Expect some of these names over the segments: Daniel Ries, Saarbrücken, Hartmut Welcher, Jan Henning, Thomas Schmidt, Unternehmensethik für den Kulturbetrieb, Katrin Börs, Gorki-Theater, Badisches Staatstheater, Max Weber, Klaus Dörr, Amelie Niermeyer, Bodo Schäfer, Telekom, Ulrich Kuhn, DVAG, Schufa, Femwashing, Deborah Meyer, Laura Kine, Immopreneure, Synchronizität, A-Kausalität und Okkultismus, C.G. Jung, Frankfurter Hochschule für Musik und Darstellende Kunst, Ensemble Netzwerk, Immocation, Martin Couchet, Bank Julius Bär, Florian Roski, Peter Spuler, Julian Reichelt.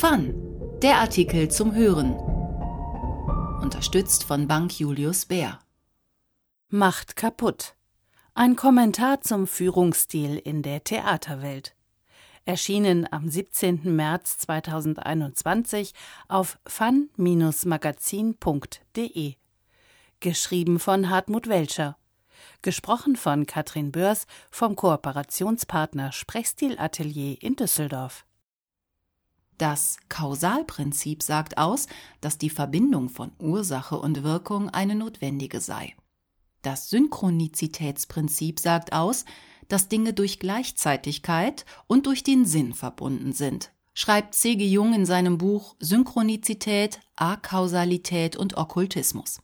Fun, der Artikel zum Hören. Unterstützt von Bank Julius Bär. Macht kaputt. Ein Kommentar zum Führungsstil in der Theaterwelt. Erschienen am 17. März 2021 auf fun-magazin.de. Geschrieben von Hartmut Welcher. Gesprochen von Katrin Börs vom Kooperationspartner Sprechstil Atelier in Düsseldorf. Das Kausalprinzip sagt aus, dass die Verbindung von Ursache und Wirkung eine notwendige sei. Das Synchronizitätsprinzip sagt aus, dass Dinge durch Gleichzeitigkeit und durch den Sinn verbunden sind, schreibt C.G. Jung in seinem Buch Synchronizität, A-Kausalität und Okkultismus.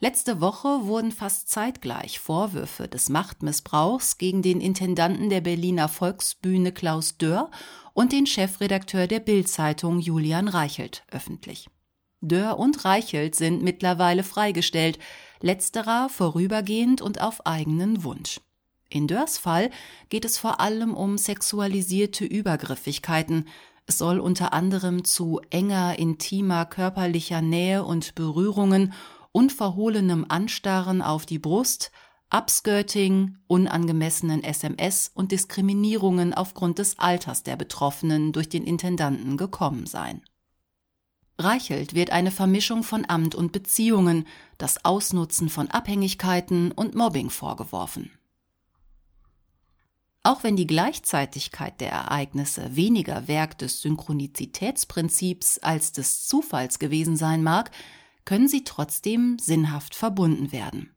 Letzte Woche wurden fast zeitgleich Vorwürfe des Machtmissbrauchs gegen den Intendanten der Berliner Volksbühne Klaus Dörr und den Chefredakteur der Bild-Zeitung Julian Reichelt öffentlich. Dörr und Reichelt sind mittlerweile freigestellt, letzterer vorübergehend und auf eigenen Wunsch. In Dörrs Fall geht es vor allem um sexualisierte Übergriffigkeiten. Es soll unter anderem zu enger, intimer körperlicher Nähe und Berührungen, unverhohlenem Anstarren auf die Brust, Upskirting, unangemessenen SMS und Diskriminierungen aufgrund des Alters der Betroffenen durch den Intendanten gekommen sein. Reichelt wird eine Vermischung von Amt und Beziehungen, das Ausnutzen von Abhängigkeiten und Mobbing vorgeworfen. Auch wenn die Gleichzeitigkeit der Ereignisse weniger Werk des Synchronizitätsprinzips als des Zufalls gewesen sein mag, können sie trotzdem sinnhaft verbunden werden.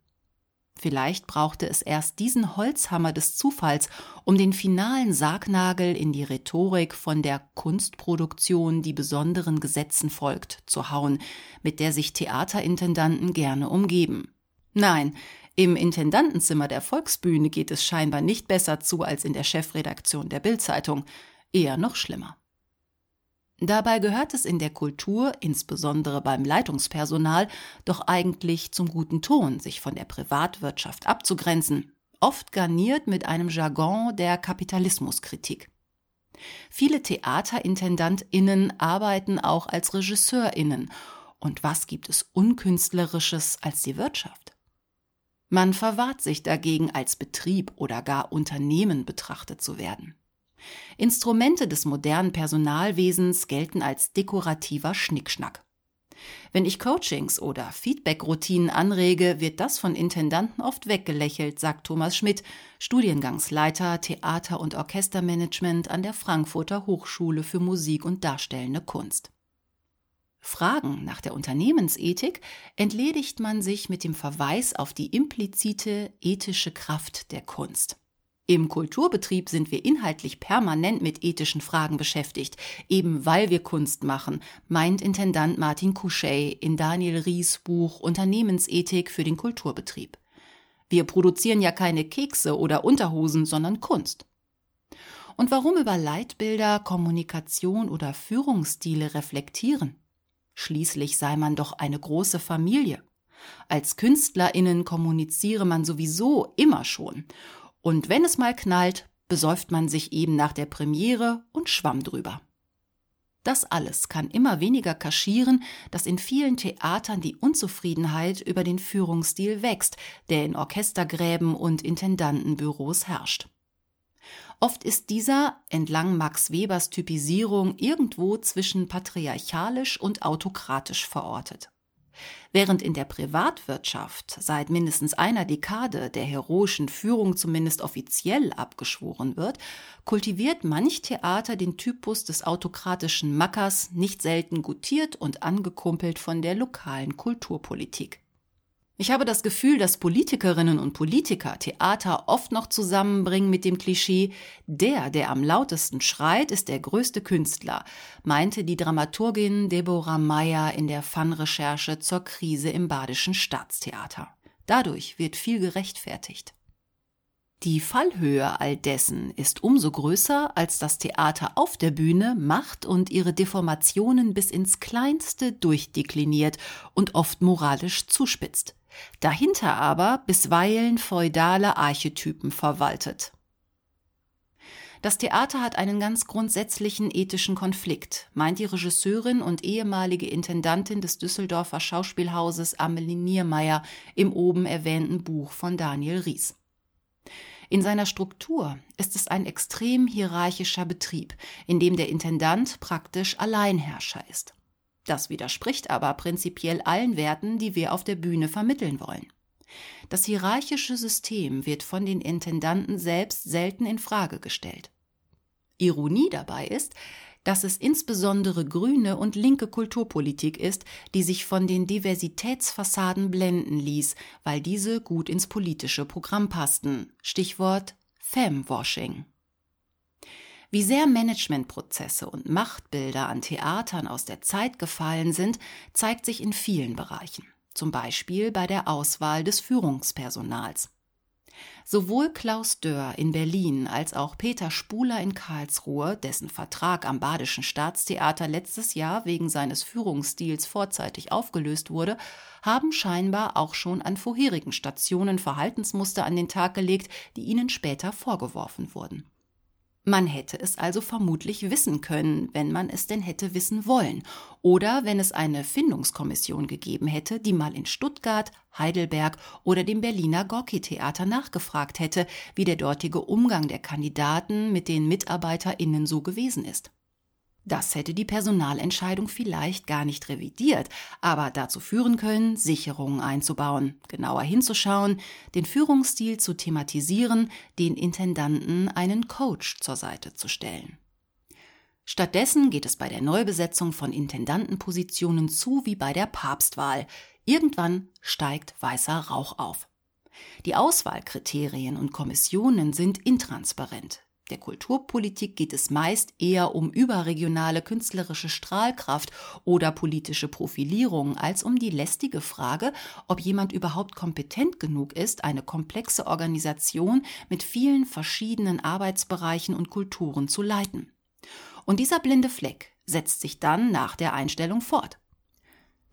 Vielleicht brauchte es erst diesen Holzhammer des Zufalls, um den finalen Sargnagel in die Rhetorik von der Kunstproduktion, die besonderen Gesetzen folgt, zu hauen, mit der sich Theaterintendanten gerne umgeben. Nein, im Intendantenzimmer der Volksbühne geht es scheinbar nicht besser zu als in der Chefredaktion der Bild-Zeitung, eher noch schlimmer. Dabei gehört es in der Kultur, insbesondere beim Leitungspersonal, doch eigentlich zum guten Ton, sich von der Privatwirtschaft abzugrenzen, oft garniert mit einem Jargon der Kapitalismuskritik. Viele TheaterintendantInnen arbeiten auch als RegisseurInnen. Und was gibt es Unkünstlerisches als die Wirtschaft? Man verwahrt sich dagegen, als Betrieb oder gar Unternehmen betrachtet zu werden. Instrumente des modernen Personalwesens gelten als dekorativer Schnickschnack. Wenn ich Coachings oder Feedback-Routinen anrege, wird das von Intendanten oft weggelächelt, sagt Thomas Schmidt, Studiengangsleiter Theater- und Orchestermanagement an der Frankfurter Hochschule für Musik und Darstellende Kunst. Fragen nach der Unternehmensethik entledigt man sich mit dem Verweis auf die implizite ethische Kraft der Kunst. Im Kulturbetrieb sind wir inhaltlich permanent mit ethischen Fragen beschäftigt, eben weil wir Kunst machen, meint Intendant Martin Couchet in Daniel Ries Buch Unternehmensethik für den Kulturbetrieb. Wir produzieren ja keine Kekse oder Unterhosen, sondern Kunst. Und warum über Leitbilder, Kommunikation oder Führungsstile reflektieren? Schließlich sei man doch eine große Familie. Als KünstlerInnen kommuniziere man sowieso immer schon. Und wenn es mal knallt, besäuft man sich eben nach der Premiere und schwamm drüber. Das alles kann immer weniger kaschieren, dass in vielen Theatern die Unzufriedenheit über den Führungsstil wächst, der in Orchestergräben und Intendantenbüros herrscht. Oft ist dieser, entlang Max Webers Typisierung, irgendwo zwischen patriarchalisch und autokratisch verortet. Während in der Privatwirtschaft seit mindestens einer Dekade der heroischen Führung zumindest offiziell abgeschworen wird, kultiviert manch Theater den Typus des autokratischen Mackers, nicht selten gutiert und angekumpelt von der lokalen Kulturpolitik. Ich habe das Gefühl, dass Politikerinnen und Politiker Theater oft noch zusammenbringen mit dem Klischee, der am lautesten schreit, ist der größte Künstler, meinte die Dramaturgin Deborah Meyer in der Fun-Recherche zur Krise im Badischen Staatstheater. Dadurch wird viel gerechtfertigt. Die Fallhöhe all dessen ist umso größer, als das Theater auf der Bühne Macht und ihre Deformationen bis ins Kleinste durchdekliniert und oft moralisch zuspitzt. Dahinter aber bisweilen feudale Archetypen verwaltet. Das Theater hat einen ganz grundsätzlichen ethischen Konflikt, meint die Regisseurin und ehemalige Intendantin des Düsseldorfer Schauspielhauses Amelie Niermeyer im oben erwähnten Buch von Daniel Ries. In seiner Struktur ist es ein extrem hierarchischer Betrieb, in dem der Intendant praktisch Alleinherrscher ist. Das widerspricht aber prinzipiell allen Werten, die wir auf der Bühne vermitteln wollen. Das hierarchische System wird von den Intendanten selbst selten in Frage gestellt. Ironie dabei ist, dass es insbesondere grüne und linke Kulturpolitik ist, die sich von den Diversitätsfassaden blenden ließ, weil diese gut ins politische Programm passten. Stichwort Femwashing. Wie sehr Managementprozesse und Machtbilder an Theatern aus der Zeit gefallen sind, zeigt sich in vielen Bereichen, zum Beispiel bei der Auswahl des Führungspersonals. Sowohl Klaus Dörr in Berlin als auch Peter Spuler in Karlsruhe, dessen Vertrag am Badischen Staatstheater letztes Jahr wegen seines Führungsstils vorzeitig aufgelöst wurde, haben scheinbar auch schon an vorherigen Stationen Verhaltensmuster an den Tag gelegt, die ihnen später vorgeworfen wurden. Man hätte es also vermutlich wissen können, wenn man es denn hätte wissen wollen, oder wenn es eine Findungskommission gegeben hätte, die mal in Stuttgart, Heidelberg oder dem Berliner Gorki-Theater nachgefragt hätte, wie der dortige Umgang der Kandidaten mit den MitarbeiterInnen so gewesen ist. Das hätte die Personalentscheidung vielleicht gar nicht revidiert, aber dazu führen können, Sicherungen einzubauen, genauer hinzuschauen, den Führungsstil zu thematisieren, den Intendanten einen Coach zur Seite zu stellen. Stattdessen geht es bei der Neubesetzung von Intendantenpositionen zu wie bei der Papstwahl. Irgendwann steigt weißer Rauch auf. Die Auswahlkriterien und Kommissionen sind intransparent. Der Kulturpolitik geht es meist eher um überregionale künstlerische Strahlkraft oder politische Profilierung als um die lästige Frage, ob jemand überhaupt kompetent genug ist, eine komplexe Organisation mit vielen verschiedenen Arbeitsbereichen und Kulturen zu leiten. Und dieser blinde Fleck setzt sich dann nach der Einstellung fort.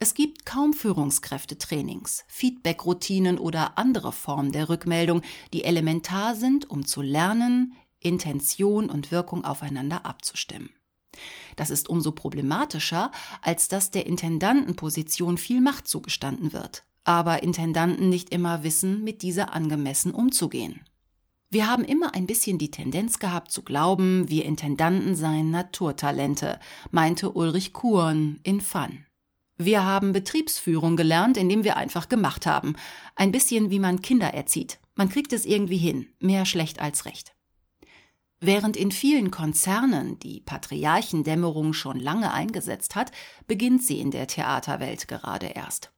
Es gibt kaum Führungskräftetrainings, Feedback-Routinen oder andere Formen der Rückmeldung, die elementar sind, um zu lernen, Intention und Wirkung aufeinander abzustimmen. Das ist umso problematischer, als dass der Intendantenposition viel Macht zugestanden wird, aber Intendanten nicht immer wissen, mit dieser angemessen umzugehen. Wir haben immer ein bisschen die Tendenz gehabt zu glauben, wir Intendanten seien Naturtalente, meinte Ulrich Kuhn in Fun. Wir haben Betriebsführung gelernt, indem wir einfach gemacht haben. Ein bisschen wie man Kinder erzieht. Man kriegt es irgendwie hin, mehr schlecht als recht. Während in vielen Konzernen die Patriarchendämmerung schon lange eingesetzt hat, beginnt sie in der Theaterwelt gerade erst.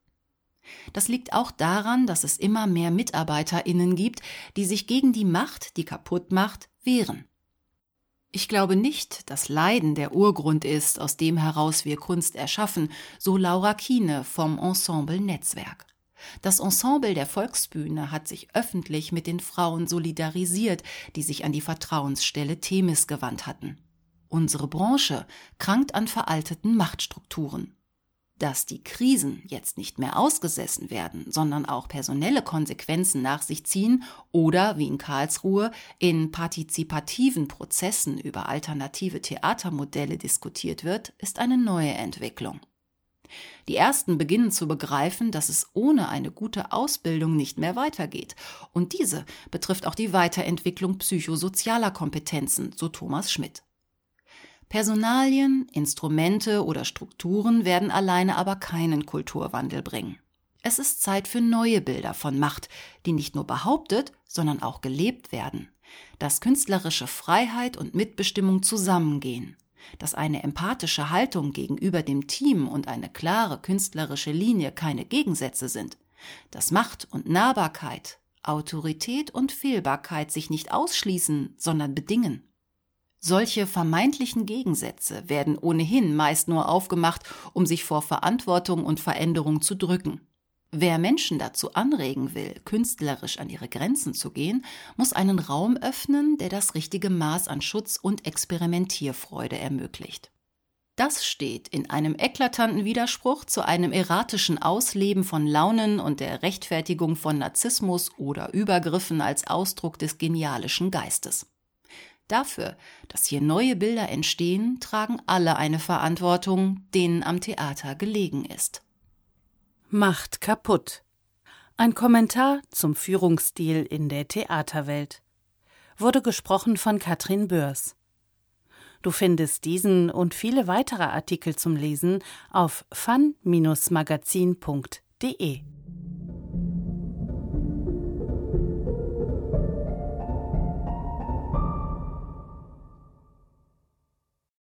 Das liegt auch daran, dass es immer mehr MitarbeiterInnen gibt, die sich gegen die Macht, die kaputt macht, wehren. Ich glaube nicht, dass Leiden der Urgrund ist, aus dem heraus wir Kunst erschaffen, so Laura Kine vom Ensemble Netzwerk. Das Ensemble der Volksbühne hat sich öffentlich mit den Frauen solidarisiert, die sich an die Vertrauensstelle Themis gewandt hatten. Unsere Branche krankt an veralteten Machtstrukturen. Dass die Krisen jetzt nicht mehr ausgesessen werden, sondern auch personelle Konsequenzen nach sich ziehen oder, wie in Karlsruhe, in partizipativen Prozessen über alternative Theatermodelle diskutiert wird, ist eine neue Entwicklung. Die Ersten beginnen zu begreifen, dass es ohne eine gute Ausbildung nicht mehr weitergeht. Und diese betrifft auch die Weiterentwicklung psychosozialer Kompetenzen, so Thomas Schmidt. Personalien, Instrumente oder Strukturen werden alleine aber keinen Kulturwandel bringen. Es ist Zeit für neue Bilder von Macht, die nicht nur behauptet, sondern auch gelebt werden. Dass künstlerische Freiheit und Mitbestimmung zusammengehen. Dass eine empathische Haltung gegenüber dem Team und eine klare künstlerische Linie keine Gegensätze sind, dass Macht und Nahbarkeit, Autorität und Fehlbarkeit sich nicht ausschließen, sondern bedingen. Solche vermeintlichen Gegensätze werden ohnehin meist nur aufgemacht, um sich vor Verantwortung und Veränderung zu drücken. Wer Menschen dazu anregen will, künstlerisch an ihre Grenzen zu gehen, muss einen Raum öffnen, der das richtige Maß an Schutz und Experimentierfreude ermöglicht. Das steht in einem eklatanten Widerspruch zu einem erratischen Ausleben von Launen und der Rechtfertigung von Narzissmus oder Übergriffen als Ausdruck des genialischen Geistes. Dafür, dass hier neue Bilder entstehen, tragen alle eine Verantwortung, denen am Theater gelegen ist. Macht kaputt. Ein Kommentar zum Führungsstil in der Theaterwelt. Wurde gesprochen von Katrin Börs. Du findest diesen und viele weitere Artikel zum Lesen auf fun-magazin.de.